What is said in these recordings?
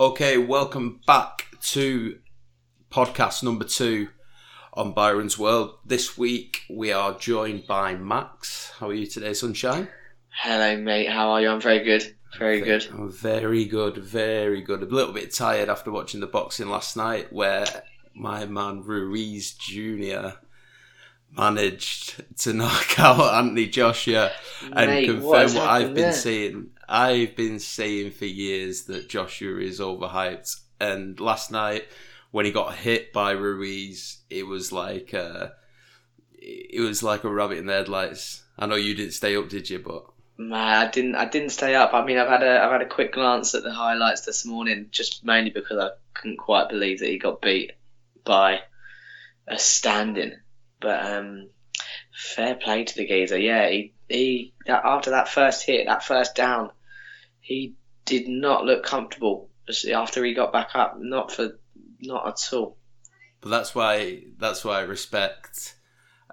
Okay, welcome back to podcast number 2 on Byron's World. This week we are joined by Max. How are you today, Sunshine? Hello, mate. How are you? I'm very good. Very good. A little bit tired after watching the boxing last night where my man Ruiz Jr. managed to knock out Anthony Joshua and confirm what I've been seeing. I've been saying for years that Joshua is overhyped, and last night when he got hit by Ruiz, it was like a rabbit in the headlights. I know you didn't stay up, did you? But man, I didn't stay up. I mean, I've had a quick glance at the highlights this morning, just mainly because I couldn't quite believe that he got beat by a stand-in. But fair play to the geezer. Yeah, he after that first hit, that first down, he did not look comfortable after he got back up. Not at all. But that's why I respect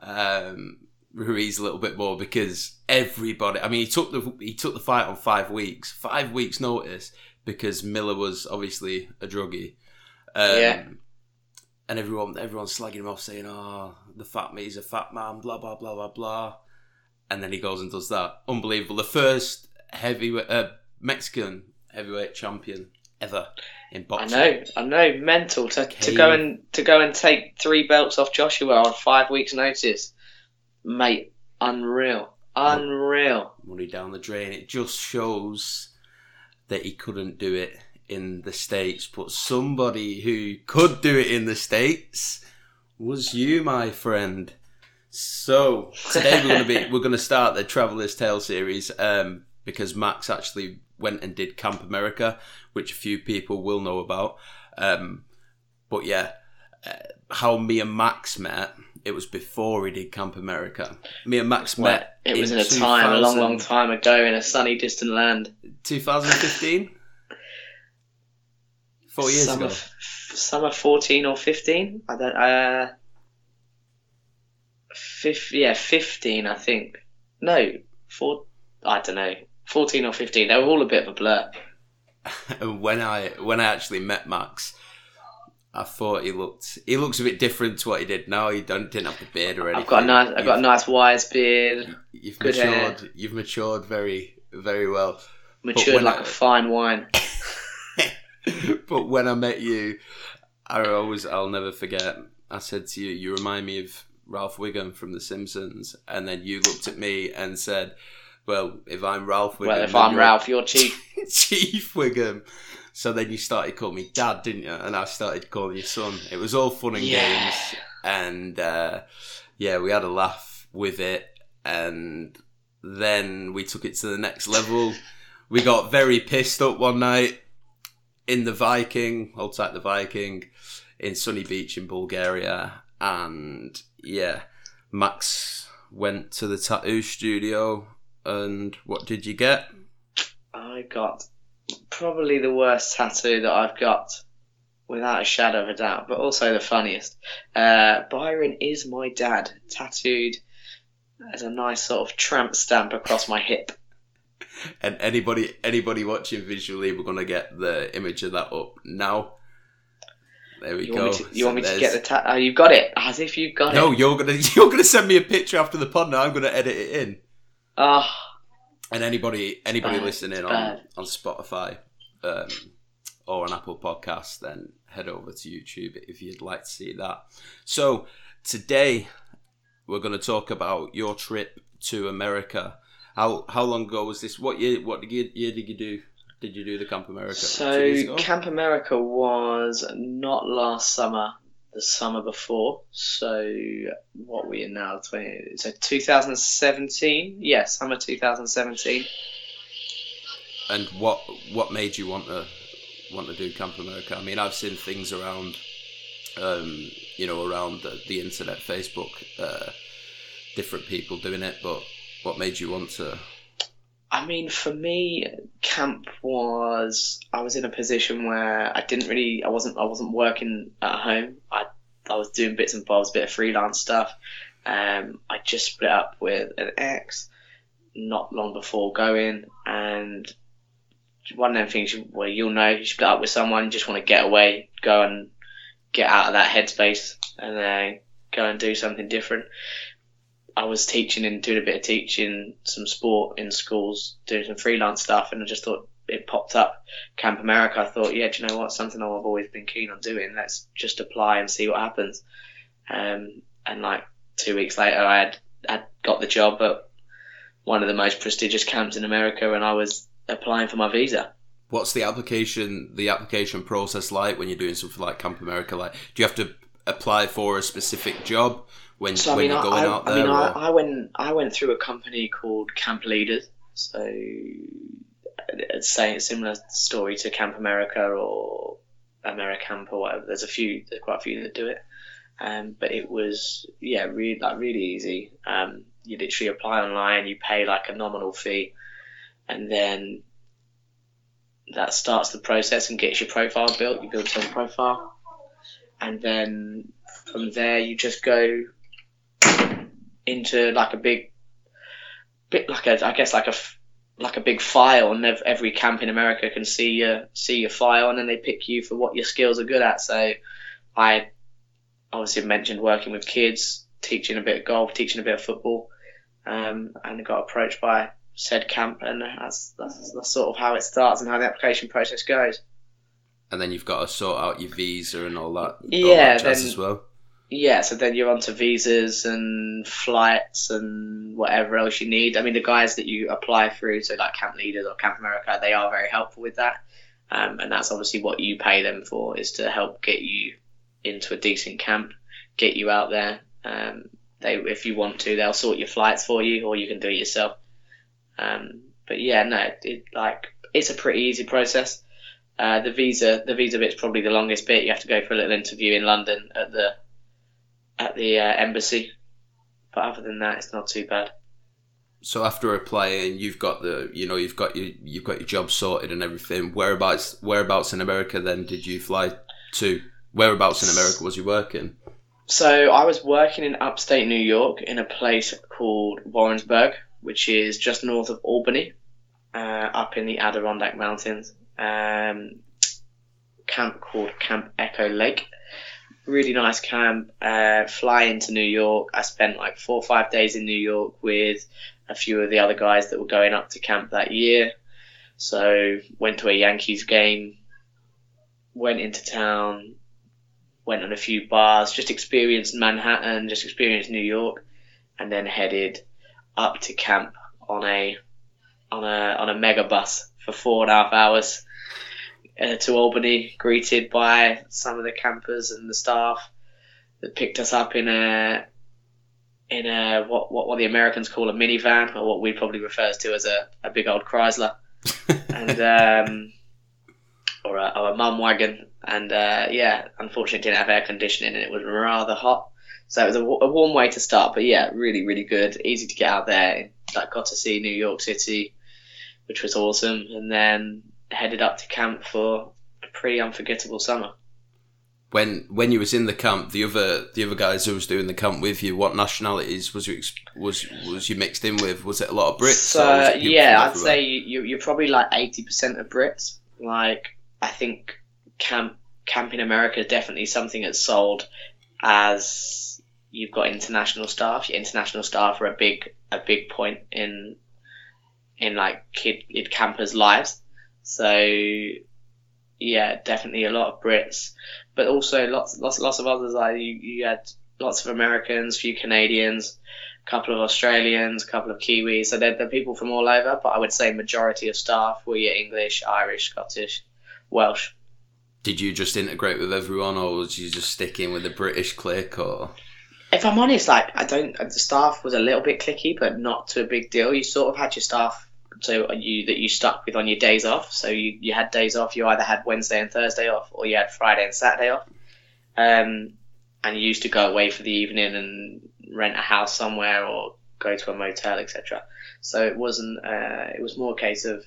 Ruiz a little bit more, because everybody. I mean, he took the fight on 5 weeks. 5 weeks notice, because Miller was obviously a druggie. And everyone's slagging him off, saying, "Oh, the fat man, he's a fat man," blah blah blah blah blah. And then he goes and does that. Unbelievable. The first heavyweight Mexican heavyweight champion ever in boxing. I know. Mental to go and take 3 belts off Joshua on 5 weeks' notice, mate. Unreal. Money down the drain. It just shows that he couldn't do it in the States, but somebody who could do it in the States was you, my friend. So today we're going to start the Traveller's Tale series because Max actually went and did Camp America, which a few people will know about. How me and Max met, it was before he did Camp America. Me and Max met. It was in a long time ago, in a sunny, distant land. 2015. 4 years ago. Summer 14 or 15? I don't... 15, I think. No, 14 or 15. They were all a bit of a blur. And when I actually met Max, I thought he looks a bit different to what he did now. He didn't have the beard or anything. I've got a nice wise beard. You've matured very, very well. Matured like a fine wine. But when I met you, I'll never forget. I said to you, "You remind me of Ralph Wiggum from The Simpsons," and then you looked at me and said, "Well, if I'm Ralph Wiggum, you're Chief Wiggum." So then you started calling me Dad, didn't you? And I started calling you Son. It was all fun and games, and we had a laugh with it, and then we took it to the next level. We got very pissed up one night. Outside the Viking, in Sunny Beach in Bulgaria. And yeah, Max went to the tattoo studio. And what did you get? I got probably the worst tattoo that I've got, without a shadow of a doubt, but also the funniest. Byron is my dad, tattooed as a nice sort of tramp stamp across my hip. And anybody watching visually, we're going to get the image of that up now. There we go. You want me to get the tattoo? Oh, you've got it. As if you've got it. No, you're gonna send me a picture after the pod. Now I'm gonna edit it in. And anybody listening on Spotify or an Apple Podcast, then head over to YouTube if you'd like to see that. So today we're going to talk about your trip to America. How long ago was this? What year? Did you do the Camp America? So Camp America was not last summer, the summer before. So what we are now 2017. Yeah, summer 2017. And what made you want to do Camp America? I mean, I've seen things around, around the internet, Facebook, different people doing it, but. What made you want to? I mean, for me, camp was, I was in a position where I wasn't working at home. I was doing bits and bobs, a bit of freelance stuff. I just split up with an ex not long before going, and one of them things where you'll know you split up with someone, just want to get away, go and get out of that headspace and go and do something different. I was teaching and doing a bit of teaching, some sport in schools, doing some freelance stuff, and I just thought it popped up. Camp America, I thought, yeah, do you know what? Something I've always been keen on doing. Let's just apply and see what happens. And like 2 weeks later, I had got the job at one of the most prestigious camps in America, and I was applying for my visa. What's the application process like when you're doing something like Camp America? Like, do you have to apply for a specific job when you're going out there? I went through a company called Camp Leaders, so it's saying a similar story to Camp America or AmeriCamp or whatever. There's quite a few that do it, but it was really easy. You literally apply online, you pay like a nominal fee, and then that starts the process and gets your profile built. You build your profile, and then from there you just go into like a big bit, like a, I guess like a big file, and every camp in America can see your file, and then they pick you for what your skills are good at. So I obviously mentioned working with kids, teaching a bit of golf, teaching a bit of football, and got approached by said camp, and that's sort of how it starts and how the application process goes. And then you've got to sort out your visa and all that. Yeah, then as well. Yeah, so then you're onto visas and flights and whatever else you need. I mean, the guys that you apply through, so like Camp Leaders or Camp America, they are very helpful with that, and that's obviously what you pay them for, is to help get you into a decent camp, get you out there. If you want to, they'll sort your flights for you, or you can do it yourself. But yeah, no, it's a pretty easy process. The visa bit's probably the longest bit. You have to go for a little interview in London at the embassy, but other than that, it's not too bad. So after applying, you've got your job sorted and everything. Whereabouts in America then did you fly to? Whereabouts in America was you working? So I was working in upstate New York in a place called Warrensburg, which is just north of Albany, up in the Adirondack Mountains. Camp called Camp Echo Lake. Really nice camp. Fly into New York. I spent like 4 or 5 days in New York with a few of the other guys that were going up to camp that year. So went to a Yankees game, went into town, went on a few bars, just experienced Manhattan, just experienced New York, and then headed up to camp on a mega bus for 4.5 hours. To Albany, greeted by some of the campers and the staff that picked us up in a what the Americans call a minivan, or what we probably refer to as a big old Chrysler, and or a mum wagon. And unfortunately, it didn't have air conditioning, and it was rather hot, so it was a warm way to start. But yeah, really, really good, easy to get out there. Like, got to see New York City, which was awesome, and then headed up to camp for a pretty unforgettable summer. When you was in the camp, the other guys who was doing the camp with you, what nationalities was you mixed in with? Was it a lot of Brits? So yeah, I'd say you're probably like 80% of Brits. Like, I think camp in America is definitely something that's sold as you've got international staff. Your international staff are a big point in like kid campers' lives. So yeah, definitely a lot of Brits, but also lots of others. Like you had lots of Americans, few Canadians, a couple of Australians, a couple of Kiwis. So they're people from all over, but I would say majority of staff were your English, Irish, Scottish, Welsh. Did you just integrate with everyone, or was you just sticking with the British clique? Or if I'm honest, like the staff was a little bit cliquey, but not to a big deal. You sort of had your staff. So you stuck with on your days off. So you had days off. You either had Wednesday and Thursday off, or you had Friday and Saturday off. And you used to go away for the evening and rent a house somewhere or go to a motel, etc. So it wasn't. It was more a case of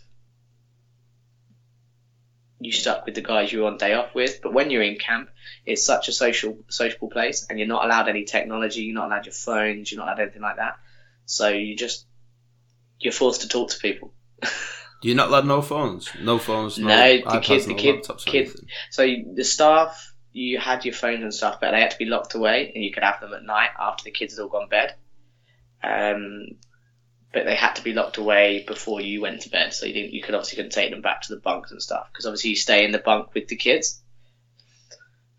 you stuck with the guys you were on day off with. But when you're in camp, it's such a sociable place, and you're not allowed any technology. You're not allowed your phones. You're not allowed anything like that. So you're forced to talk to people. You're not allowed no phones. No, the kids. So the staff, you had your phones and stuff, but they had to be locked away, and you could have them at night after the kids had all gone to bed. But they had to be locked away before you went to bed, so you couldn't take them back to the bunks and stuff, because obviously you stay in the bunk with the kids.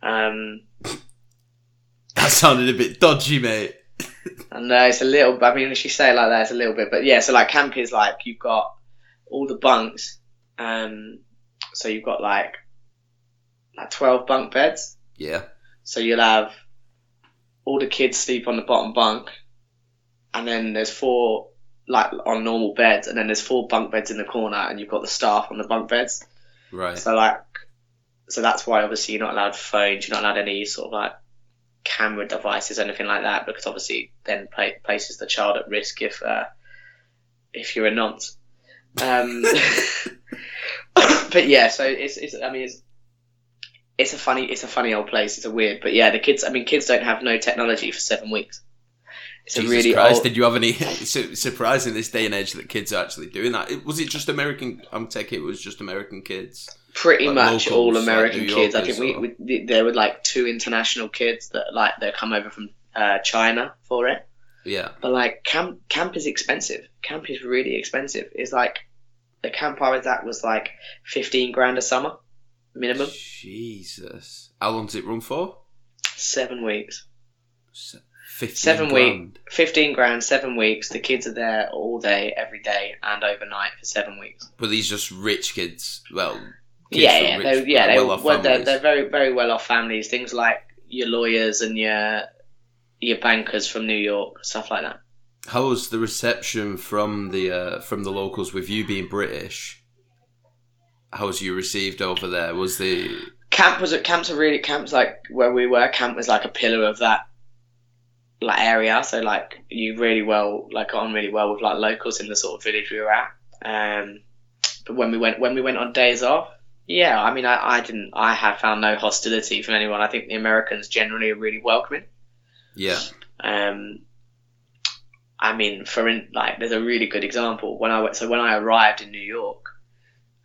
That sounded a bit dodgy, mate. I know, it's a little. I mean, if you say it like that, it's a little bit. But yeah, so like camp is like you've got all the bunks. So you've got like 12 bunk beds. Yeah. So you'll have all the kids sleep on the bottom bunk, and then there's four like on normal beds, and then there's four bunk beds in the corner, and you've got the staff on the bunk beds. Right. So that's why obviously you're not allowed phones, you're not allowed any sort of like camera devices, anything like that, because obviously then places the child at risk if you're a nonce. But yeah, so it's a funny old place. It's a weird, but yeah, the kids. I mean, kids don't have no technology for 7 weeks. It's Jesus a really Christ, old. Did you have any surprise in this day and age that kids are actually doing that? Was it just American? I'm taking it was just American kids. Pretty like much locals, all American like kids. I think we there were like two international kids that like they come over from China for it. Yeah. But like camp is expensive. Camp is really expensive. It's like the camp I was at was like $15,000 a summer minimum. Jesus. How long does it run for? 7 weeks. 15 grand, 7 weeks. The kids are there all day, every day, and overnight for 7 weeks. Were these just rich kids? Well, kids rich, they're very, very well off families. Things like your lawyers and your bankers from New York, stuff like that. How was the reception from the locals with you being British? How was you received over there? Was the camp's like where we were. Camp was like a pillar of that like area, so like you really well like got on really well with like locals in the sort of village we were at. But when we went on days off, yeah, I mean I have found no hostility from anyone. I think the Americans generally are really welcoming. Yeah. I mean, there's a really good example. When I arrived in New York,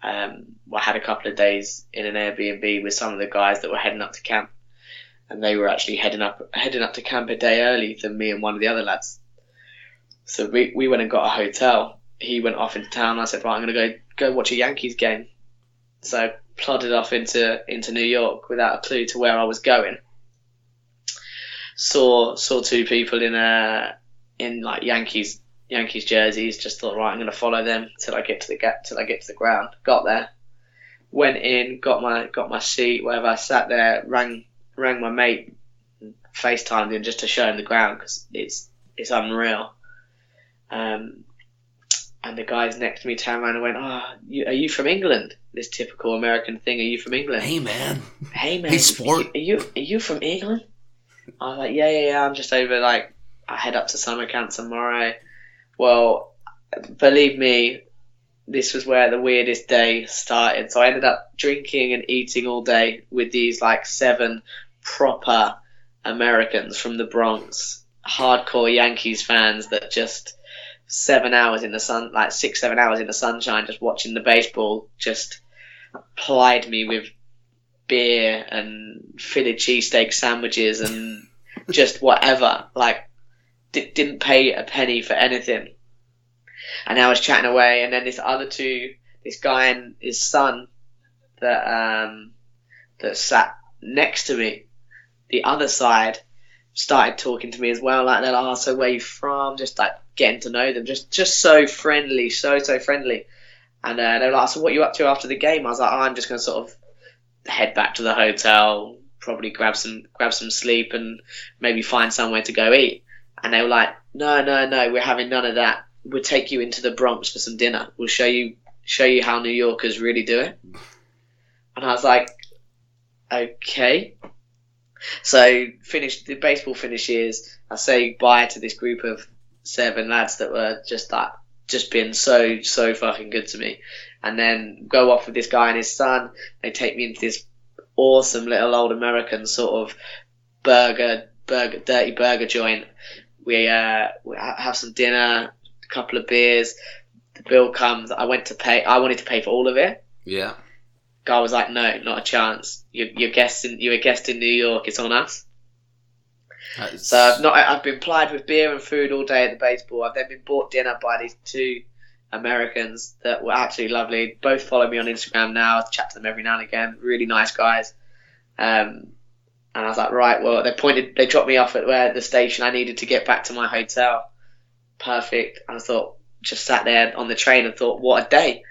I had a couple of days in an Airbnb with some of the guys that were heading up to camp, and they were actually heading up to camp a day early than me and one of the other lads. So we went and got a hotel. He went off into town. I said, right, I'm going to go watch a Yankees game. So I plodded off into New York without a clue to where I was going. Saw two people in like Yankees jerseys. Just thought, right, I'm gonna follow them till I get to the ground. Got there, went in, got my seat, wherever. I sat there, rang my mate, FaceTimed him just to show him the ground because it's unreal. And the guys next to me turned around and went, are you from England? This typical American thing. Are you from England? Hey man. Hey sport. Are you from England? I was like, yeah, I'm just over, like, I head up to summer camp tomorrow. Well, believe me, this was where the weirdest day started. So I ended up drinking and eating all day with these, like, 7 proper Americans from the Bronx, hardcore Yankees fans that just 7 hours in the sun, like 6-7 hours in the sunshine, just watching the baseball, just plied me with beer and Philly cheesesteak sandwiches and just whatever, like didn't pay a penny for anything. And I was chatting away, and then this guy and his son that sat next to me, the other side, started talking to me as well, like that, so where are you from? Just like getting to know them, just so friendly. And they were like, so what are you up to after the game? I was like, I'm just going to sort of head back to the hotel, probably grab some sleep and maybe find somewhere to go eat. And they were like, no, we're having none of that. We'll take you into the Bronx for some dinner. We'll show you how New Yorkers really do it. And I was like, okay. So the baseball finishes. I say bye to this group of 7 lads that were just being so fucking good to me. And then go off with this guy and his son. They take me into this awesome little old American sort of dirty burger joint. We have some dinner, a couple of beers. The bill comes. I went to pay. I wanted to pay for all of it. Yeah. Guy was like, no, not a chance. You're a guest in New York. It's on us. So I've been plied with beer and food all day at the baseball. I've then been bought dinner by these two Americans that were absolutely lovely. Both follow me on Instagram now. I chat to them every now and again. Really nice guys. And I was like, right, well, they dropped me off at the station I needed to get back to my hotel. Perfect. I thought, just sat there on the train and thought, what a day.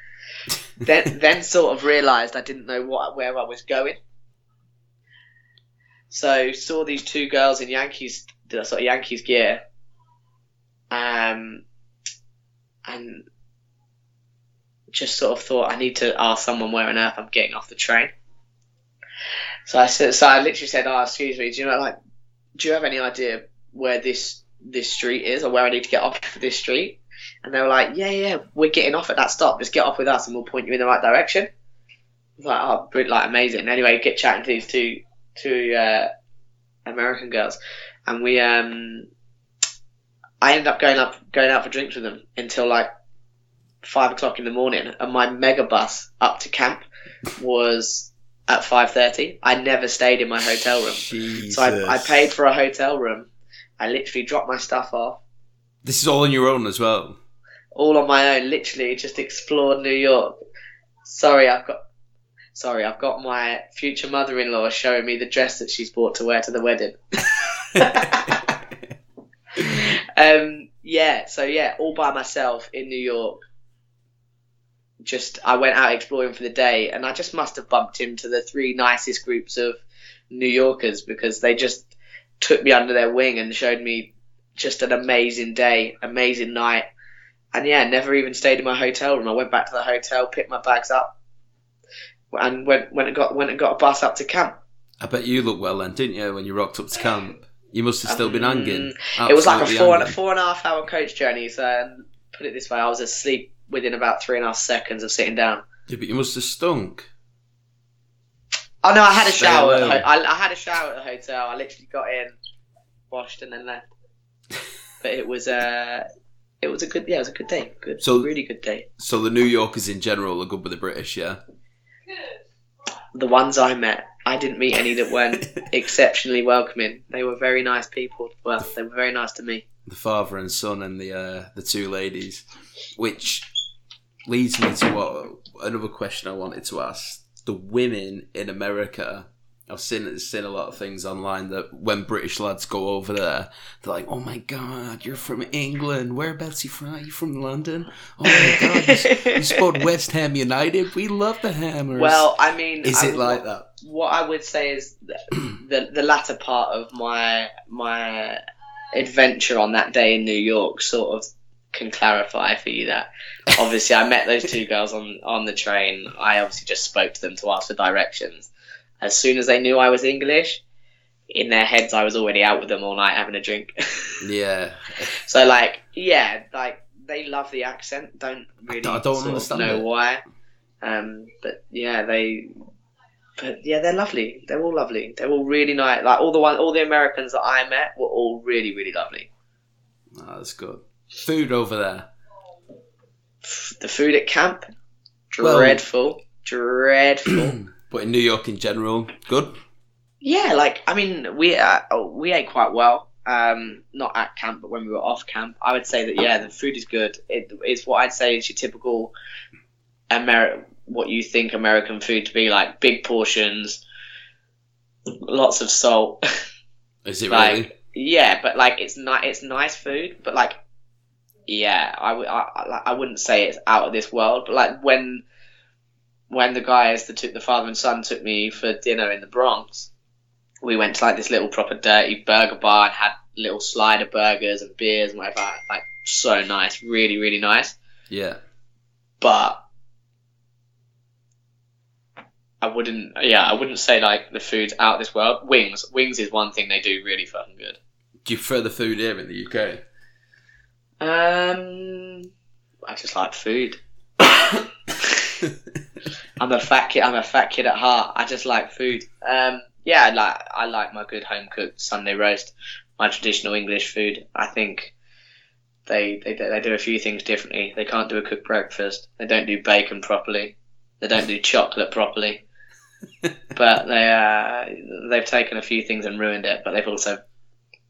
then sort of realised I didn't know where I was going. So saw these two girls in Yankees gear, and just sort of thought I need to ask someone where on earth I'm getting off the train. So I literally said, "Oh, excuse me, do you have any idea where this street is, or where I need to get off this street?" And they were like, yeah, we're getting off at that stop. Just get off with us and we'll point you in the right direction. I was like, oh, like, amazing. Anyway, get chatting to these two American girls. And we, I ended up going out for drinks with them until like 5 o'clock in the morning. And my mega bus up to camp was at 5:30. I never stayed in my hotel room. Jesus. So I paid for a hotel room. I literally dropped my stuff off. This is all on your own as well? All on my own, literally. Just explored New York. Sorry, I've got my future mother-in-law showing me the dress that she's bought to wear to the wedding. All by myself in New York. I went out exploring for the day, and I just must have bumped into the three nicest groups of New Yorkers, because they just took me under their wing and showed me just an amazing day, amazing night. And never even stayed in my hotel room. I went back to the hotel, picked my bags up, and went and got a bus up to camp. I bet you looked well then, didn't you, when you rocked up to camp? You must have still been hanging. It was like a 4.5 hour coach journey, so put it this way, I was asleep within about 3.5 seconds of sitting down. Yeah, but you must have stunk. Oh no, I had a shower. I had a shower at the hotel. I literally got in, washed, and then left. But it was a good day. Really good day. So the New Yorkers in general are good with the British, yeah? The ones I met, I didn't meet any that weren't exceptionally welcoming. They were very nice people. Well, they were very nice to me. The father and son and the two ladies, which leads me to another question I wanted to ask. The women in America. I've seen a lot of things online that when British lads go over there, they're like, oh my God, you're from England. Whereabouts are you from? Are you from London? Oh my God, you sport West Ham United. We love the Hammers. Well, I mean... What I would say is the latter part of my adventure on that day in New York sort of can clarify for you that. Obviously, I met those two girls on the train. I obviously just spoke to them to ask for directions. As soon as they knew I was English, in their heads I was already out with them all night having a drink. Yeah. So they love the accent. I don't understand. Know it. Why? They're lovely. They're all lovely. They're all really nice. Like all the Americans that I met were all really, really lovely. Oh, that's good. Food over there. The food at camp, dreadful. But in New York in general, good? Yeah, we ate quite well. Not at camp, but when we were off camp. I would say that, the food is good. It's what I'd say is your typical what you think American food to be like. Big portions, lots of salt. Is it really? Yeah, but it's nice food, but I wouldn't say it's out of this world, but when the guys that took the father and son took me for dinner in the Bronx, we went to this little proper dirty burger bar and had little slider burgers and beers and whatever. So nice, really, really nice. Yeah. But I wouldn't say the food's out of this world. Wings is one thing they do really fucking good. Do you prefer the food here in the UK? I just like food. I'm a fat kid at heart. I just like food. I like my good home cooked Sunday roast, my traditional English food. I think They do a few things differently. They can't do a cooked breakfast. They don't do bacon properly. They don't do chocolate properly. But they've taken a few things and ruined it. But they've also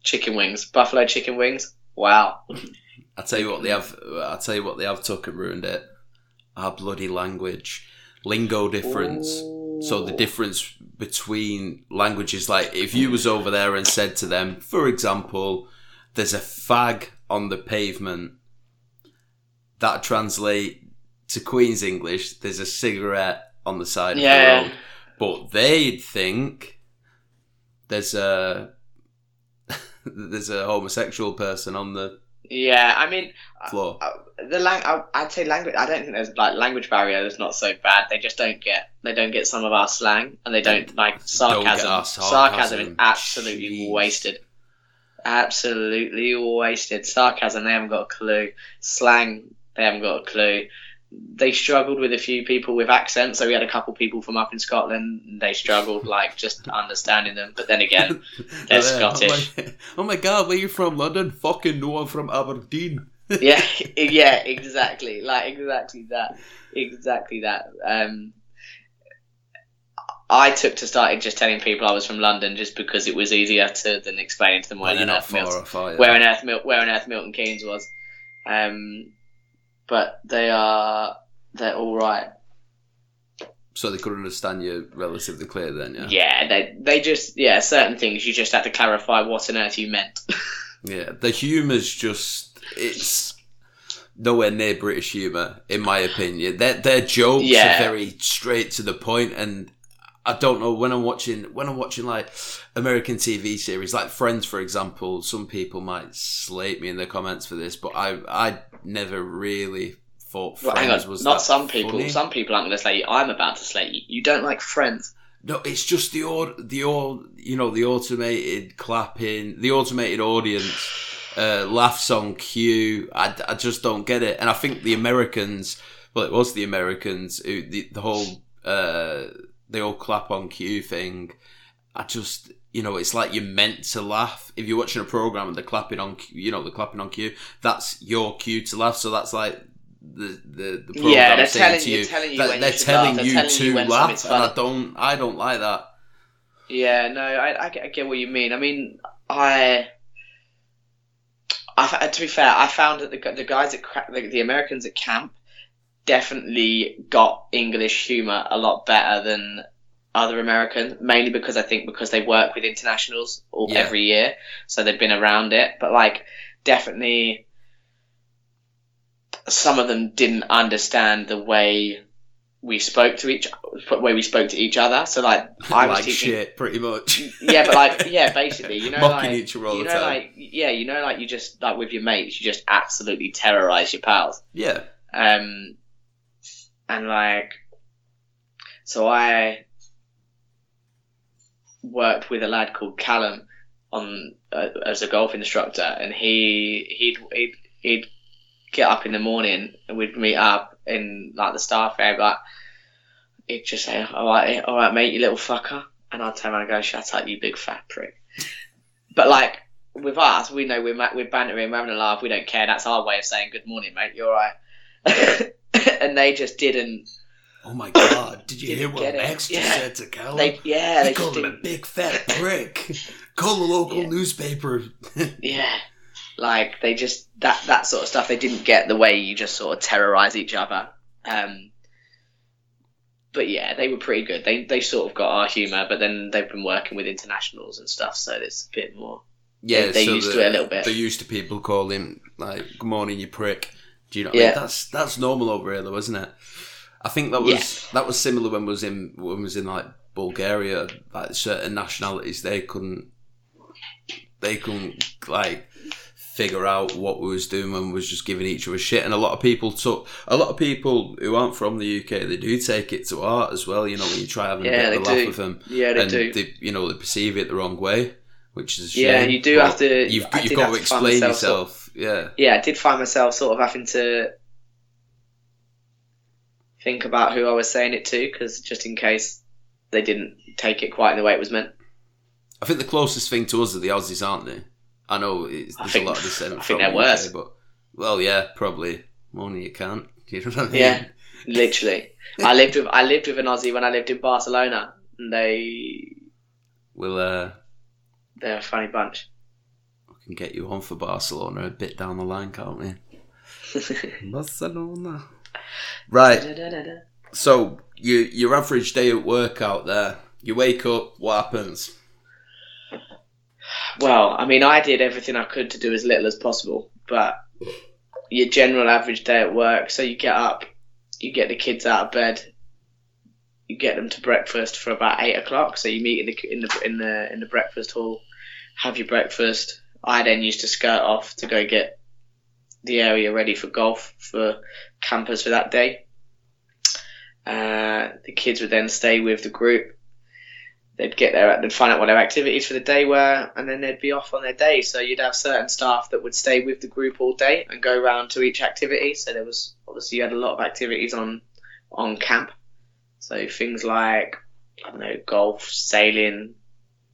chicken wings, buffalo chicken wings. Wow. I tell you what they have took and ruined it. Our bloody language, lingo difference. Ooh. So the difference between languages, like if you was over there and said to them, for example, there's a fag on the pavement, that translate to Queen's English, there's a cigarette on the side of the road. But they'd think there's a homosexual person on the floor. I'd say language. I don't think there's language barrier is not so bad. They just don't get some of our slang, and they don't like sarcasm. Sarcasm is absolutely wasted. Absolutely wasted. Sarcasm, they haven't got a clue. Slang, they haven't got a clue. They struggled with a few people with accents, so we had a couple people from up in Scotland, and they struggled just understanding them, but then again, they're Scottish. Oh my god, where are you from? London? Fucking no, I'm from Aberdeen. yeah, exactly. Exactly that. I took to starting just telling people I was from London just because it was easier than explaining to them where on earth Milton Keynes was. But they're all right. So they could understand you relatively clear then, yeah? Yeah, they just certain things you just had to clarify what on earth you meant. Yeah, the humour's it's nowhere near British humour, in my opinion. Their jokes are very straight to the point, and I don't know, when I'm watching American TV series like Friends, for example, some people might slate me in the comments for this, but I never really thought Friends was not that some people. Funny. Some people aren't going to slate you. I'm about to slate you. You don't like Friends. No, it's just the automated clapping, the automated audience laughs on cue. I just don't get it, and I think it was the Americans who the whole. The old clap on cue thing. I just, it's like you're meant to laugh. If you're watching a program and they're clapping on cue, that's your cue to laugh. So that's like the program saying to you, they're telling you to laugh, and I don't like that. Yeah, no, I get what you mean. I mean, I to be fair, I found that the guys the Americans at camp definitely got English humour a lot better than other Americans, mainly because I think because they work with internationals every year, so they've been around it. But definitely some of them didn't understand the way we spoke to each other. So I was teaching shit, pretty much. Yeah, but basically, mocking each other all the time. You just with your mates, you just absolutely terrorise your pals. Yeah. So I worked with a lad called Callum as a golf instructor, and he'd get up in the morning and we'd meet up in the staff area, but he'd just say, all right, mate, you little fucker. And I'd turn around and go, shut up, you big fat prick. But with us, we know we're bantering, we're having a laugh. We don't care. That's our way of saying good morning, mate. You're all right. And they just didn't. Oh my God! Did you hear what Extra said to Callum? They called him a big fat prick. Call the local newspaper. They just that sort of stuff. They didn't get the way you just sort of terrorize each other. But they were pretty good. They sort of got our humour, but then they've been working with internationals and stuff, so it's a bit more. Yeah, they're used to it a little bit. They're used to people calling "Good morning, you prick." Do you know what I mean? That's normal over here, though, isn't it? I think that was similar when we was in Bulgaria. Certain nationalities, they couldn't figure out what we was doing when we was just giving each other shit. And a lot of people who aren't from the UK, they do take it to heart as well. When you try having a bit of a laugh with them, they do. They perceive it the wrong way, which is a shame. Yeah, you do have to. You've got to explain yourself. Yeah. Yeah, I did find myself sort of having to think about who I was saying it to, because just in case they didn't take it quite the way it was meant. I think the closest thing to us are the Aussies, aren't they? I know there's a lot of this. I think they're worse. But Well, yeah, probably. Only you can't. You know what I mean? Yeah, literally. I lived with an Aussie when I lived in Barcelona, and they will. They're a funny bunch. We can get you on for Barcelona a bit down the line, can't we? Barcelona. Right. So your average day at work out there. You wake up. What happens? Well, I mean, I did everything I could to do as little as possible, but your general average day at work. So you get up, you get the kids out of bed, you get them to breakfast for about 8 o'clock. So you meet in the breakfast hall, have your breakfast. I then used to skirt off to go get the area ready for golf for campers for that day. The kids would then stay with the group. They'd get there and find out what their activities for the day were, and then they'd be off on their day. So you'd have certain staff that would stay with the group all day and go round to each activity. So there was, obviously, you had a lot of activities on camp. So things like, I don't know, golf, sailing,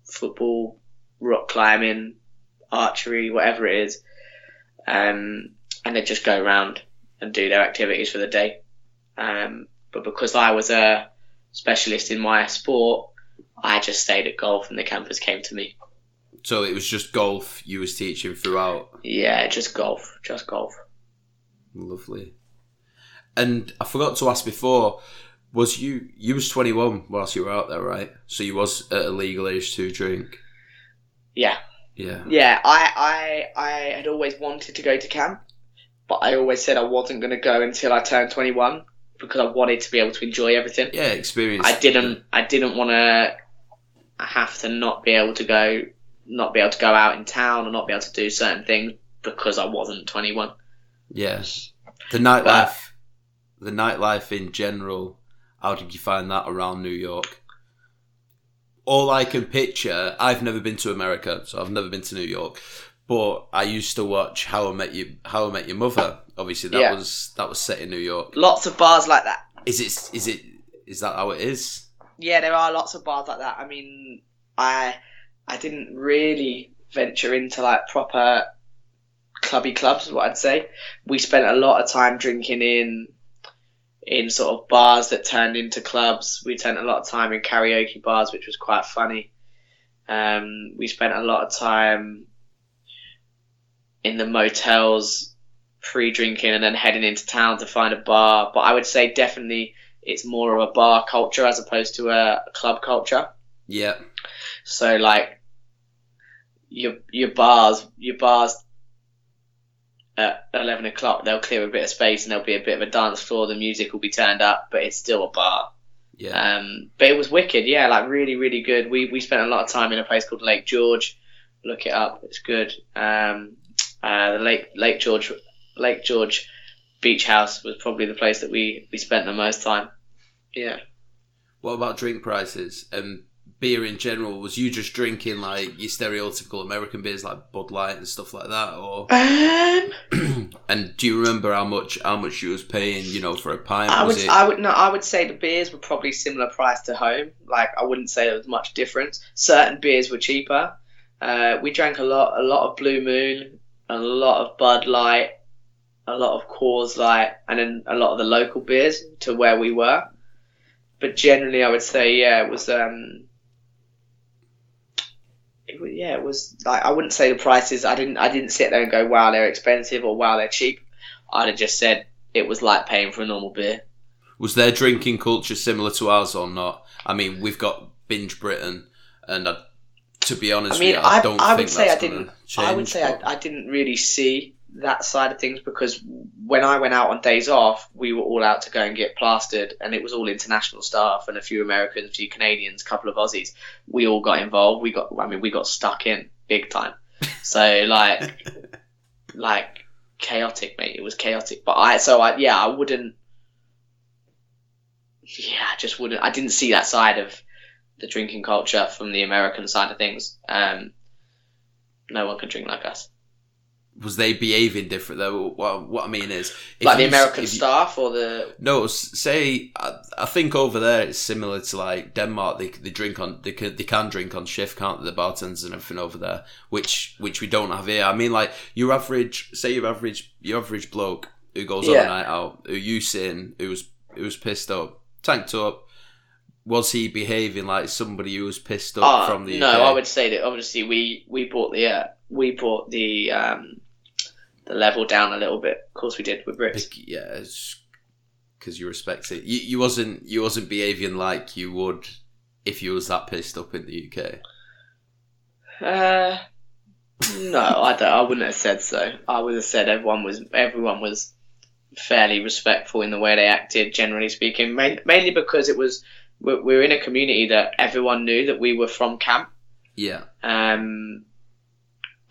football, rock climbing, archery, whatever it is. And they'd just go around and do their activities for the day. But because I was a specialist in my sport, I just stayed at golf and the campers came to me. So it was just golf you was teaching throughout? Yeah, just golf. Lovely. And I forgot to ask before, was you was 21 whilst you were out there, right? So you was at a legal age to drink? Yeah. Yeah. Yeah, I had always wanted to go to camp, but I always said I wasn't going to go until I turned 21. Because I wanted to be able to enjoy everything. Yeah, experience. I didn't want to have to not be able to go out in town or not be able to do certain things because I wasn't 21. Yeah. The nightlife in general, how did you find that around New York? All I can picture, I've never been to America, so I've never been to New York, but I used to watch How I Met Your Mother. Obviously, that was set in New York. Lots of bars like that. Is that how it is? Yeah, there are lots of bars like that. I mean, I didn't really venture into like proper clubby clubs, is what I'd say. We spent a lot of time drinking in sort of bars that turned into clubs. We spent a lot of time in karaoke bars, which was quite funny. We spent a lot of time in the motels, pre-drinking and then heading into town to find a bar. But I would say definitely it's more of a bar culture as opposed to a club culture. Yeah. So like your bars at 11 o'clock, they'll clear a bit of space and there'll be a bit of a dance floor. The music will be turned up, but it's still a bar. Yeah. But it was wicked. Yeah. Like really, really good. We spent a lot of time in a place called Lake George. Look it up. It's good. The Lake George Beach House was probably the place that we spent the most time. Yeah. What about drink prices and beer in general? Was you just drinking like your stereotypical American beers like Bud Light and stuff like that, or? And do you remember how much you was paying? You know, for a pint? I would say the beers were probably similar price to home. Like I wouldn't say there was much difference. Certain beers were cheaper. We drank a lot of Blue Moon, a lot of Bud Light, a lot of Coors Light, and then a lot of the local beers to where we were. But generally, I would say, it was like, I wouldn't say the prices. I didn't sit there and go, wow, they're expensive or wow, they're cheap. I'd have just said it was like paying for a normal beer. Was their drinking culture similar to ours or not? I mean, we've got Binge Britain, and to be honest, I didn't really see that side of things because when I went out on days off, we were all out to go and get plastered, and it was all international staff and a few Americans, a few Canadians, a couple of Aussies. We all got involved. We got stuck in big time. So like chaotic, mate. It was chaotic. But I just wouldn't. I didn't see that side of the drinking culture from the American side of things. No one could drink like us. was they behaving different though? What I mean is, like the American staff or the say I think over there it's similar to like Denmark. They drink on they can drink on shift, can't they? The bartenders and everything over there, which we don't have here. I mean, like your average bloke who goes on a night out, who you seen, who was pissed up, tanked up. Was he behaving like somebody who was pissed up from the UK? No, I would say that obviously we brought the level down a little bit. Of course we did with Brits. Yeah, because you respect it. You wasn't behaving like you would if you was that pissed up in the UK. No, I don't. I wouldn't have said so. I would have said everyone was fairly respectful in the way they acted, generally speaking. Mainly because it was. We're in a community that everyone knew that we were from camp. Yeah. And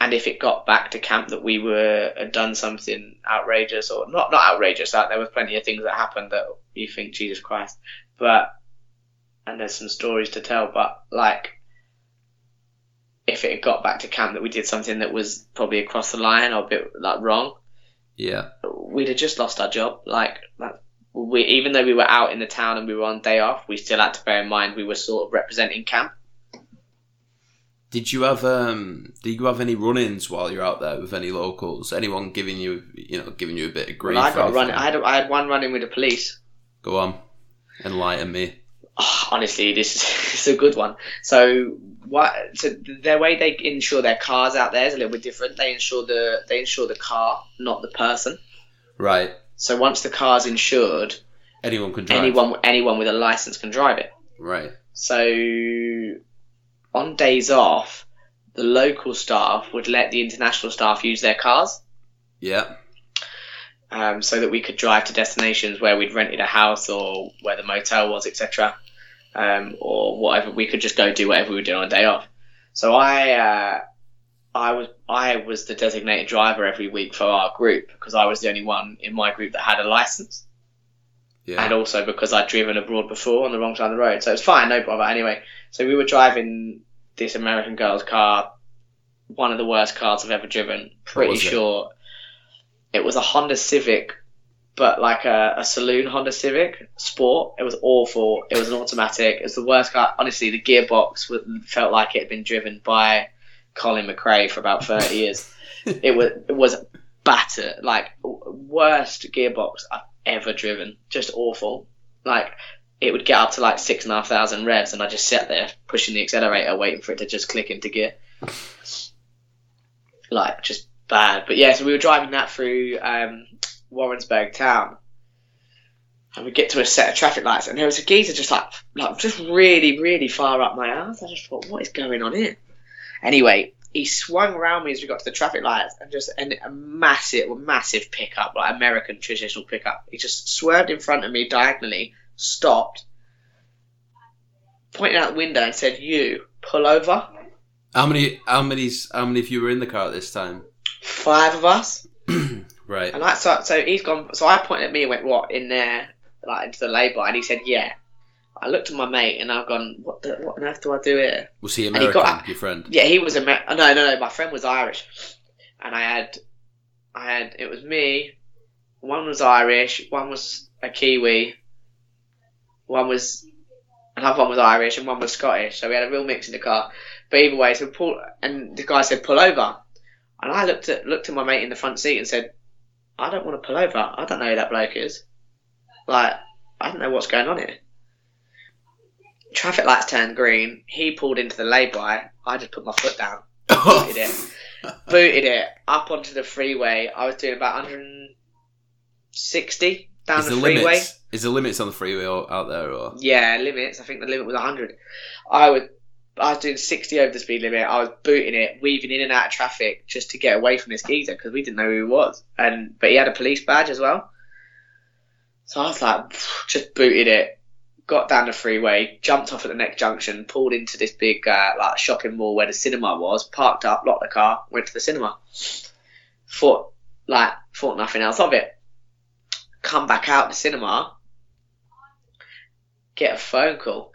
if it got back to camp that we were had done something outrageous or not outrageous, like there was plenty of things that happened that you think Jesus Christ, and there's some stories to tell. But like, if it had got back to camp that we did something that was probably across the line or a bit like wrong, yeah, we'd have just lost our job. Like that. Even though we were out in the town and we were on day off, we still had to bear in mind we were sort of representing camp. Did you have any run-ins while you're out there with any locals? Anyone giving you a bit of grief? Well, I had one run-in with the police. Go on, enlighten me. Oh, honestly, this is a good one. So their way they insure their cars out there is a little bit different. They insure the car, not the person. Right. So once the car's insured, anyone can drive. Anyone with a license can drive it. Right. So on days off, the local staff would let the international staff use their cars. Yeah. So that we could drive to destinations where we'd rented a house or where the motel was, etc. Or whatever. We could just go do whatever we were doing on a day off. So I was the designated driver every week for our group because I was the only one in my group that had a license. Yeah. And also because I'd driven abroad before on the wrong side of the road. So it was fine, no bother. Anyway, so we were driving this American girl's car, one of the worst cars I've ever driven. Pretty sure it was a Honda Civic, but like a saloon Honda Civic Sport. It was awful. It was an automatic. It was the worst car. Honestly, the gearbox felt like it had been driven by Colin McRae for about 30 years. It was battered, like worst gearbox I've ever driven. Just awful. Like it would get up to like 6,500 revs, and I just sat there pushing the accelerator, waiting for it to just click into gear. Like just bad. But yeah, so we were driving that through Warrensburg town, and we get to a set of traffic lights, and there was a geezer just like just really, really far up my ass. I just thought, what is going on here? Anyway, he swung around me as we got to the traffic lights and just a massive pickup, like American traditional pickup. He just swerved in front of me diagonally, stopped, pointed out the window and said, "You, pull over." How many of you were in the car at this time? 5 of us. Right. And so he's gone. So I pointed at me and went, "What in there?" Like into the lay-by, and he said, "Yeah." I looked at my mate and I've gone, what on earth do I do here? Was he American, your friend? Yeah, he was American. No, my friend was Irish. And I had, it was me, one was Irish, one was a Kiwi, another one was Irish and one was Scottish. So we had a real mix in the car. But either way, and the guy said, "Pull over." And I looked at my mate in the front seat and said, "I don't want to pull over. I don't know who that bloke is. Like, I don't know what's going on here." Traffic lights turned green. He pulled into the lay-by. I just put my foot down. Booted it up onto the freeway. I was doing about 160 down the freeway. Limits. Is the limits on the freeway out there? Or? Yeah, limits. I think the limit was 100. I was doing 60 over the speed limit. I was booting it, weaving in and out of traffic just to get away from this geezer because we didn't know who he was. But he had a police badge as well. So I was like, just booted it. Got down the freeway, jumped off at the next junction, pulled into this big like shopping mall where the cinema was, parked up, locked the car, went to the cinema. Thought nothing else of it. Come back out the cinema, get a phone call.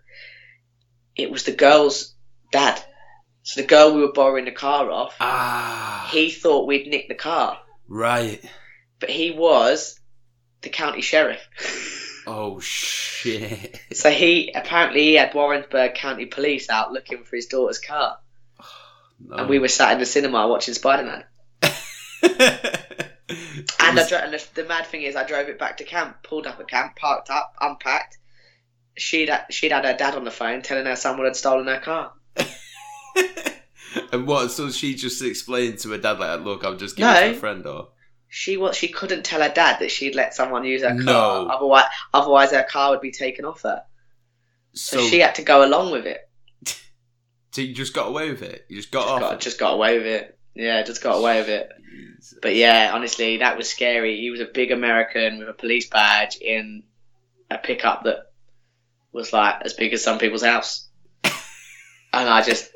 It was the girl's dad. So the girl we were borrowing the car off, he thought we'd nicked the car. Right. But he was the county sheriff. Oh, shit. So he had Warrensburg County Police out looking for his daughter's car. Oh, no. And we were sat in the cinema watching Spider-Man. And the mad thing is I drove it back to camp, pulled up at camp, parked up, unpacked. She'd had her dad on the phone telling her someone had stolen her car. And what? So she just explained to her dad, like, look, I'm just giving it to a friend, or... She couldn't tell her dad that she'd let someone use her car. No. Otherwise her car would be taken off her. So she had to go along with it. So you just got away with it? You just got off? Just got away with it. Yeah, just got away with it. Jesus. But yeah, honestly, that was scary. He was a big American with a police badge in a pickup that was like as big as some people's house. And I just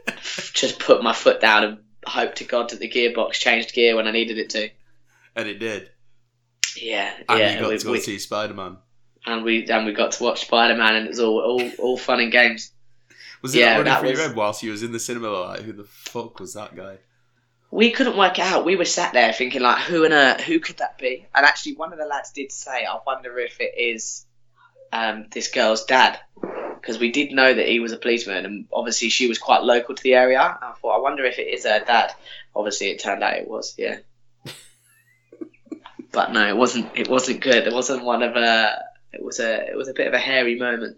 put my foot down and hoped to God that the gearbox changed gear when I needed it to. And it did. Yeah. And yeah, you got to see Spider-Man. And we got to watch Spider-Man, and it was all fun and games. Was it read whilst you was in the cinema, like, who the fuck was that guy? We couldn't work it out. We were sat there thinking, like, who could that be? And actually one of the lads did say, I wonder if it is this girl's dad. Because we did know that he was a policeman, and obviously she was quite local to the area. I thought, I wonder if it is her dad. Obviously it turned out it was, yeah. But no, it wasn't good. It wasn't one of a... It was a bit of a hairy moment.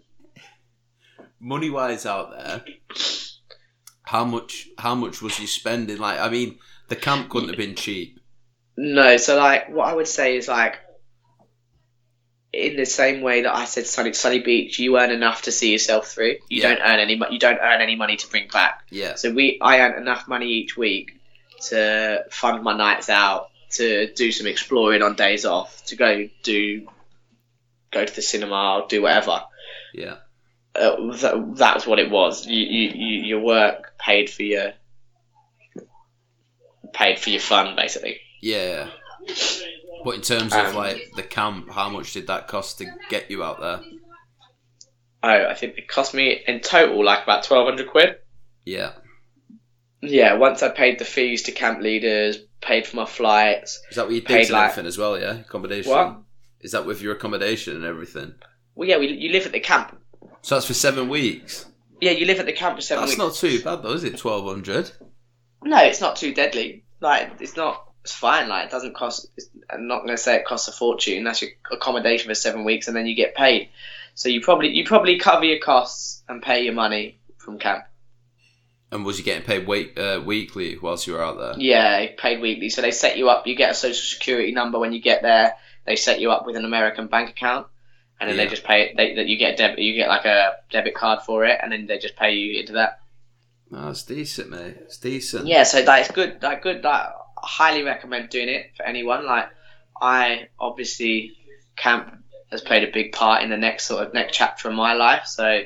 Money-wise out there, how much was you spending? Like, I mean, the camp couldn't have been cheap. No, so, like, what I would say is, like, in the same way that I said Sunny Beach, you earn enough to see yourself through. You don't earn any money. You don't earn any money to bring back. Yeah. So I earned enough money each week to fund my nights out, to do some exploring on days off, to go to the cinema or do whatever. Yeah. That's what it was. Your work paid for your fun, basically. Yeah. But in terms of like the camp, how much did that cost to get you out there? Oh, I think it cost me in total like about 1,200 quid. Yeah. Yeah, once I paid the fees to Camp Leaders, paid for my flights. Is that what you did to everything as well, yeah? Accommodation? What? Is that with your accommodation and everything? Well, yeah, you live at the camp. So that's for 7 weeks? Yeah, you live at the camp for 7 weeks. That's not too bad though, is it, 1,200? No, it's not too deadly. Like, it's fine, like, it doesn't cost... I'm not going to say it costs a fortune. That's your accommodation for 7 weeks, and then you get paid. So you probably cover your costs and pay your money from camp. And was you getting paid weekly whilst you were out there? Yeah, paid weekly. So they set you up. You get a social security number when you get there. They set you up with an American bank account, and then they just pay it. You get like a debit card for it, and then they just pay you into that. Oh, it's decent, mate. It's decent. Yeah, so that's good. Like good. Like I highly recommend doing it for anyone. Like I obviously camp has played a big part in the next chapter of my life. So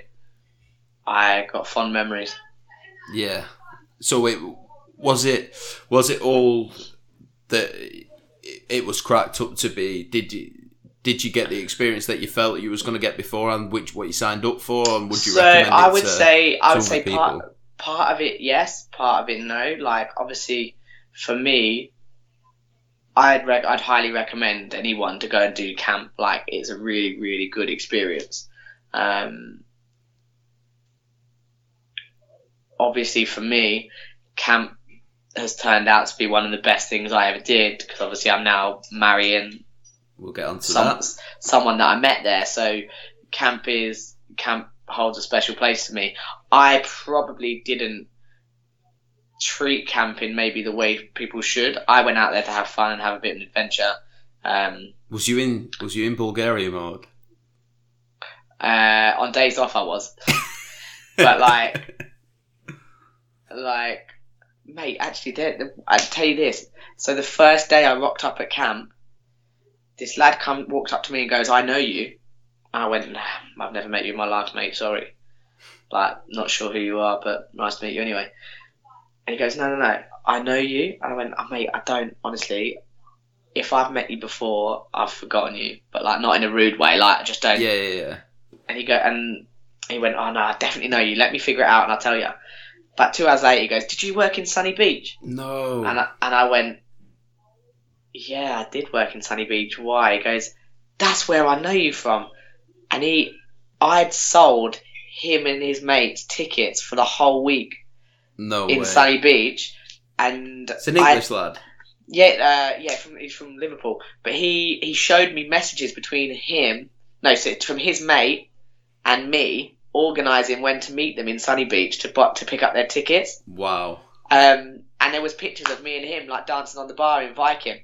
I got fond memories. Yeah. So it was all that it was cracked up to be? Did you get the experience that you felt you was going to get beforehand, what you signed up for, and would you recommend it to other people? I would say part of it yes, part of it no. Like obviously for me I'd highly recommend anyone to go and do camp. Like it's a really, really good experience. Obviously, for me, camp has turned out to be one of the best things I ever did because obviously I'm now marrying. We'll get on to someone that I met there. So camp holds a special place to me. I probably didn't treat camp in maybe the way people should. I went out there to have fun and have a bit of an adventure. Was you in Bulgaria mode? On days off, I was, but like. Like, mate, actually, I'll tell you this. So the first day I rocked up at camp, this lad walks up to me and goes, I know you. And I went, nah, I've never met you in my life, mate, sorry. Like, not sure who you are, but nice to meet you anyway. And he goes, no, I know you. And I went, oh, mate, I don't, honestly. If I've met you before, I've forgotten you. But, like, not in a rude way, like, I just don't. Yeah. And he went, oh, no, I definitely know you. Let me figure it out and I'll tell you. About 2 hours later, he goes, "Did you work in Sunny Beach?" No. And I went, "Yeah, I did work in Sunny Beach. Why?" He goes, "That's where I know you from." And I'd sold him and his mates tickets for the whole week. No way. In Sunny Beach. And it's an English lad. Yeah, he's from Liverpool. But he showed me messages between him, from his mate and me, organising when to meet them in Sunny Beach to pick up their tickets. Wow. And there was pictures of me and him like dancing on the bar in Viking.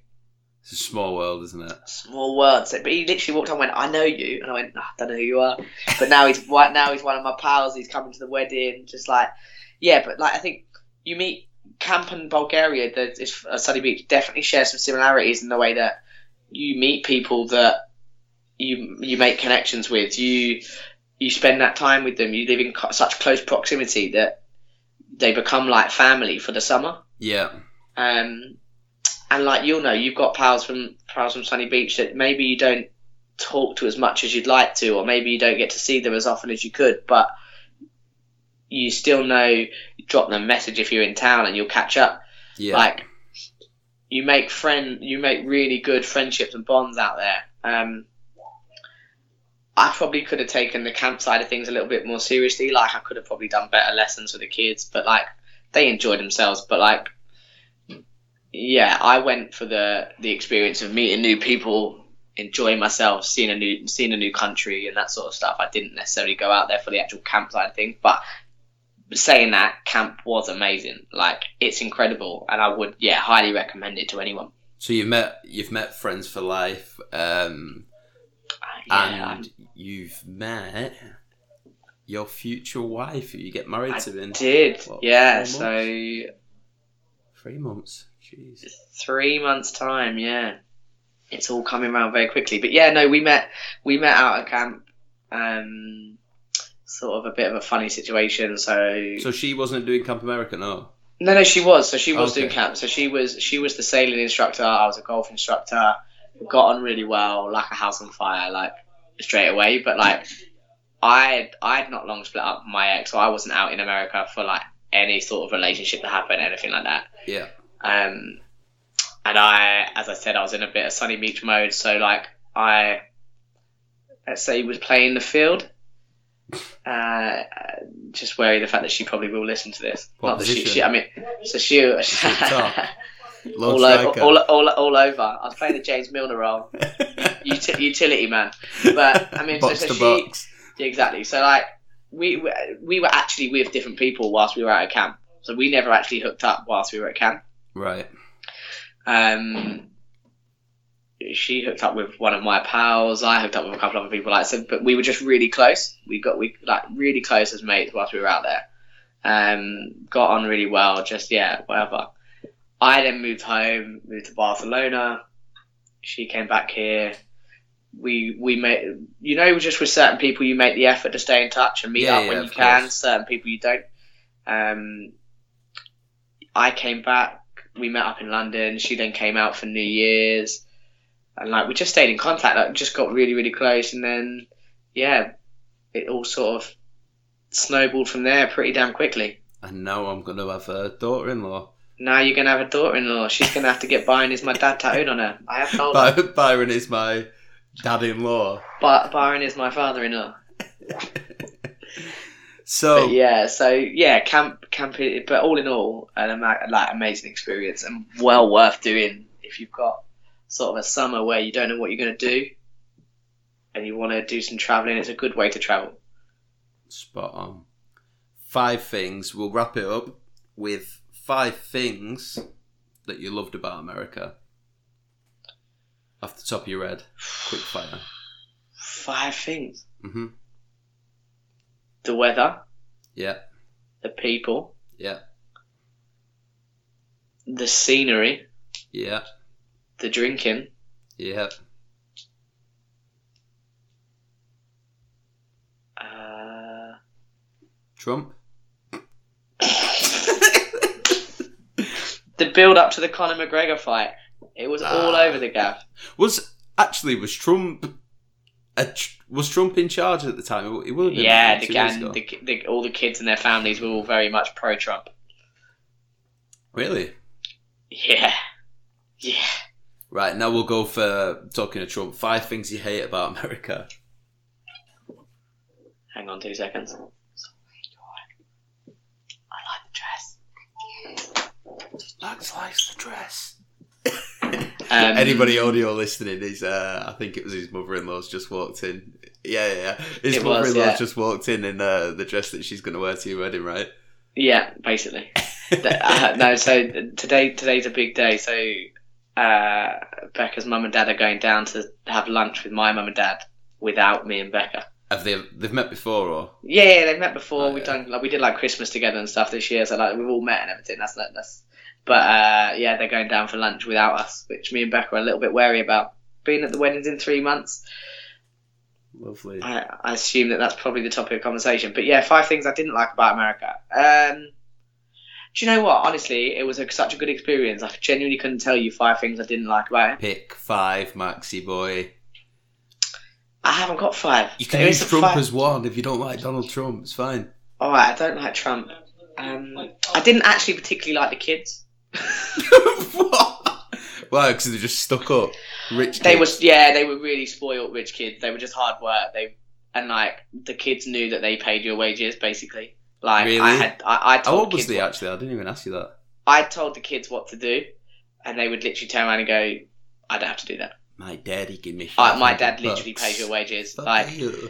It's a small world, isn't it? Small world. So, but he literally walked on and went, "I know you." And I went, "Oh, I don't know who you are." But now he's one of my pals. He's coming to the wedding. Just like, yeah. But like, I think you meet camp and Bulgaria, Sunny Beach, definitely share some similarities in the way that you meet people that you make connections with. You spend that time with them. You live in such close proximity that they become like family for the summer. Yeah. And like you'll know, you've got pals from Sunny Beach that maybe you don't talk to as much as you'd like to, or maybe you don't get to see them as often as you could, but you still know, you drop them a message if you're in town and you'll catch up. Yeah. Like you make really good friendships and bonds out there. I probably could have taken the camp side of things a little bit more seriously. Like I could have probably done better lessons with the kids, but like they enjoy themselves, but like, yeah, I went for the experience of meeting new people, enjoying myself, seeing a new country and that sort of stuff. I didn't necessarily go out there for the actual camp side of things, but saying that, camp was amazing. Like it's incredible, and I would highly recommend it to anyone. So you've met friends for life, you've met your future wife who you get married to. In so 3 months. Jeez. 3 months time, yeah. It's all coming around very quickly. But yeah, no, we met out at camp. Sort of a bit of a funny situation. So she wasn't doing Camp America, no? No, she was. So she was doing camp. So she was the sailing instructor. I was a golf instructor. Got on really well, like a house on fire, like straight away. But like I'd not long split up with my ex, so I wasn't out in America for like any sort of relationship to happen, anything like that. Yeah. And I, as I said, I was in a bit of Sunny Beach mode. So like I, let's say, was playing the field. Just wary of the fact that she probably will listen to this. What not position? That she, I mean, so she all over. I was playing the James Milner role, utility man. But I mean, box so to she, box. Yeah, exactly. So like we were actually with different people whilst we were out at camp. So we never actually hooked up whilst we were at camp. Right. She hooked up with one of my pals. I hooked up with a couple of other people. Like, so, but we were just really close. We got really close as mates whilst we were out there. Got on really well. Just whatever. I then moved home, moved to Barcelona. She came back here. We make, you know, just with certain people you make the effort to stay in touch and meet up when you can. Course. Certain people you don't. I came back, we met up in London, she then came out for New Year's, and like we just stayed in contact, like just got really, really close, and then it all sort of snowballed from there pretty damn quickly. And now I'm going to have a daughter-in-law. Now you're going to have a daughter-in-law. She's going to have to get Byron is my dad tattooed on her. I have told her. Byron is my dad-in-law. Byron is my father-in-law. So camp, but all in all, an amazing experience and well worth doing if you've got sort of a summer where you don't know what you're going to do and you want to do some travelling. It's a good way to travel. Spot on. 5 things. We'll wrap it up with 5 things that you loved about America. Off the top of your head, quick fire. 5 things. Mm-hmm. The weather. Yeah. The people. Yeah. The scenery. Yeah. The drinking. Yeah. Trump. The build up to the Conor McGregor fight. It was all over the gaff. Was Trump Was Trump in charge at the time? He would have been. Yeah, all the kids and their families were all very much pro-Trump. Really? Yeah. Yeah. Right, now we'll go for, talking to Trump, 5 things you hate about America. Hang on 2 seconds. Oh my God. I like the dress. Max likes the dress. Anybody audio listening is, I think it was his mother-in-law's just walked in. Yeah. His mother-in-law's just walked in the dress that she's going to wear to your wedding, right? Yeah, basically. Today's a big day. So Becca's mum and dad are going down to have lunch with my mum and dad without me and Becca. Have they've met before, or? Yeah, they've met before. Oh, we did Christmas together and stuff this year. So we've all met and everything. But they're going down for lunch without us, which me and Becca are a little bit wary about. Being at the wedding's in 3 months. Lovely. I assume that's probably the topic of conversation. But yeah, 5 things I didn't like about America. Do you know what? Honestly, it was such a good experience. I genuinely couldn't tell you 5 things I didn't like about it. Pick 5, Maxi boy. I haven't got 5. You can use Trump as 1 if you don't like Donald Trump. It's fine. All right, I don't like Trump. I didn't actually particularly like the kids. What? Wow, because they just stuck up. Rich kids. They were really spoiled rich kids. They were just hard work. The kids knew that they paid your wages, basically. Really? How old was they actually? I didn't even ask you that. I told the kids what to do, and they would literally turn around and go, "I don't have to do that. My daddy gave me." My dad literally paid your wages. They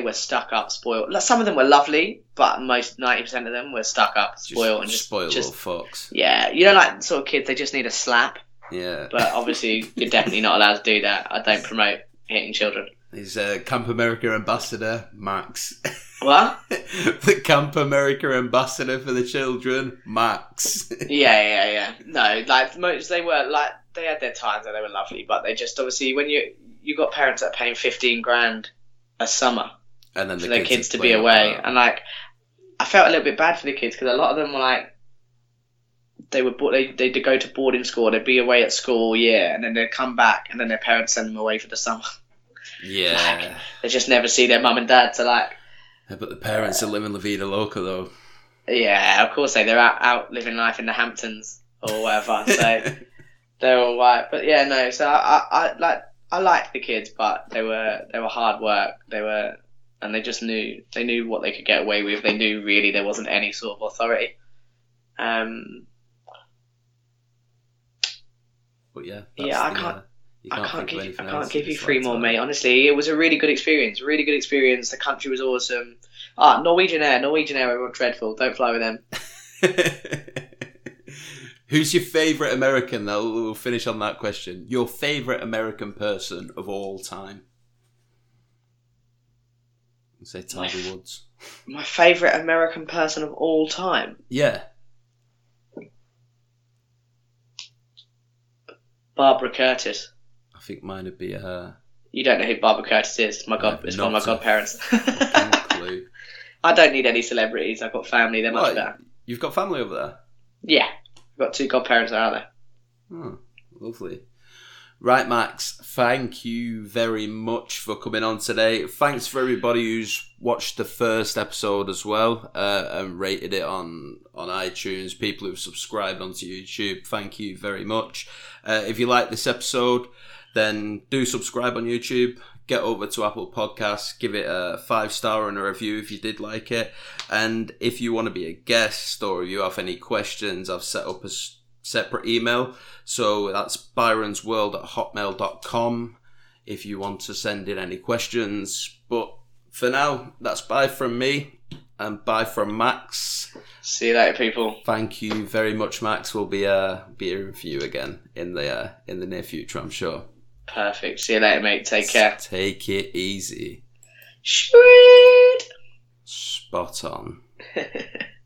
were stuck up, spoiled. Like, some of them were lovely, but most 90% of them were stuck up, spoiled, and just spoiled little fucks. Yeah, you know, like sort of kids. They just need a slap. Yeah, but obviously you're definitely not allowed to do that. I don't promote hitting children. He's a Camp America ambassador, Max. What? The Camp America ambassador for the children, Max. Yeah. No, they had their times and they were lovely, but they just obviously, when you got parents that are paying $15,000 a summer and then for their kids to be away, and I felt a little bit bad for the kids because a lot of them were they'd go to boarding school, they'd be away at school all year, and then they'd come back and then their parents send them away for the summer. Yeah, they just never see their mum and dad. So but the parents are living La Vida Loca though. Yeah, of course they're out living life in the Hamptons or whatever. So. They're all right, but yeah, no. So I liked the kids, but they were hard work. They knew what they could get away with. They knew really there wasn't any sort of authority. But yeah, I can't give you 3 more, mate. Honestly, it was a really good experience. Really good experience. The country was awesome. Norwegian Air were dreadful. Don't fly with them. Who's your favourite American? We'll finish on that question. Your favourite American person of all time? I'd say Tiger Woods. My favourite American person of all time? Yeah. Barbara Curtis. I think mine would be her. You don't know who Barbara Curtis is. My God, it's one of my godparents. No clue. I don't need any celebrities. I've got family. They're much better. You've got family over there? Yeah. Got 2 godparents out there. Oh, lovely. Right, Max, thank you very much for coming on today. Thanks for everybody who's watched the first episode as well and rated it on iTunes. People who've subscribed onto YouTube, thank you very much. If you like this episode, then do subscribe on YouTube. Get over to Apple Podcasts, give it a 5-star and a review if you did like it. And if you want to be a guest or you have any questions, I've set up a separate email. So that's byronsworld@hotmail.com if you want to send in any questions. But for now, that's bye from me and bye from Max. See you later, people. Thank you very much, Max. We'll be hearing from you again in the near future, I'm sure. Perfect. See you later, mate. Take care. Take it easy. Sweet. Spot on.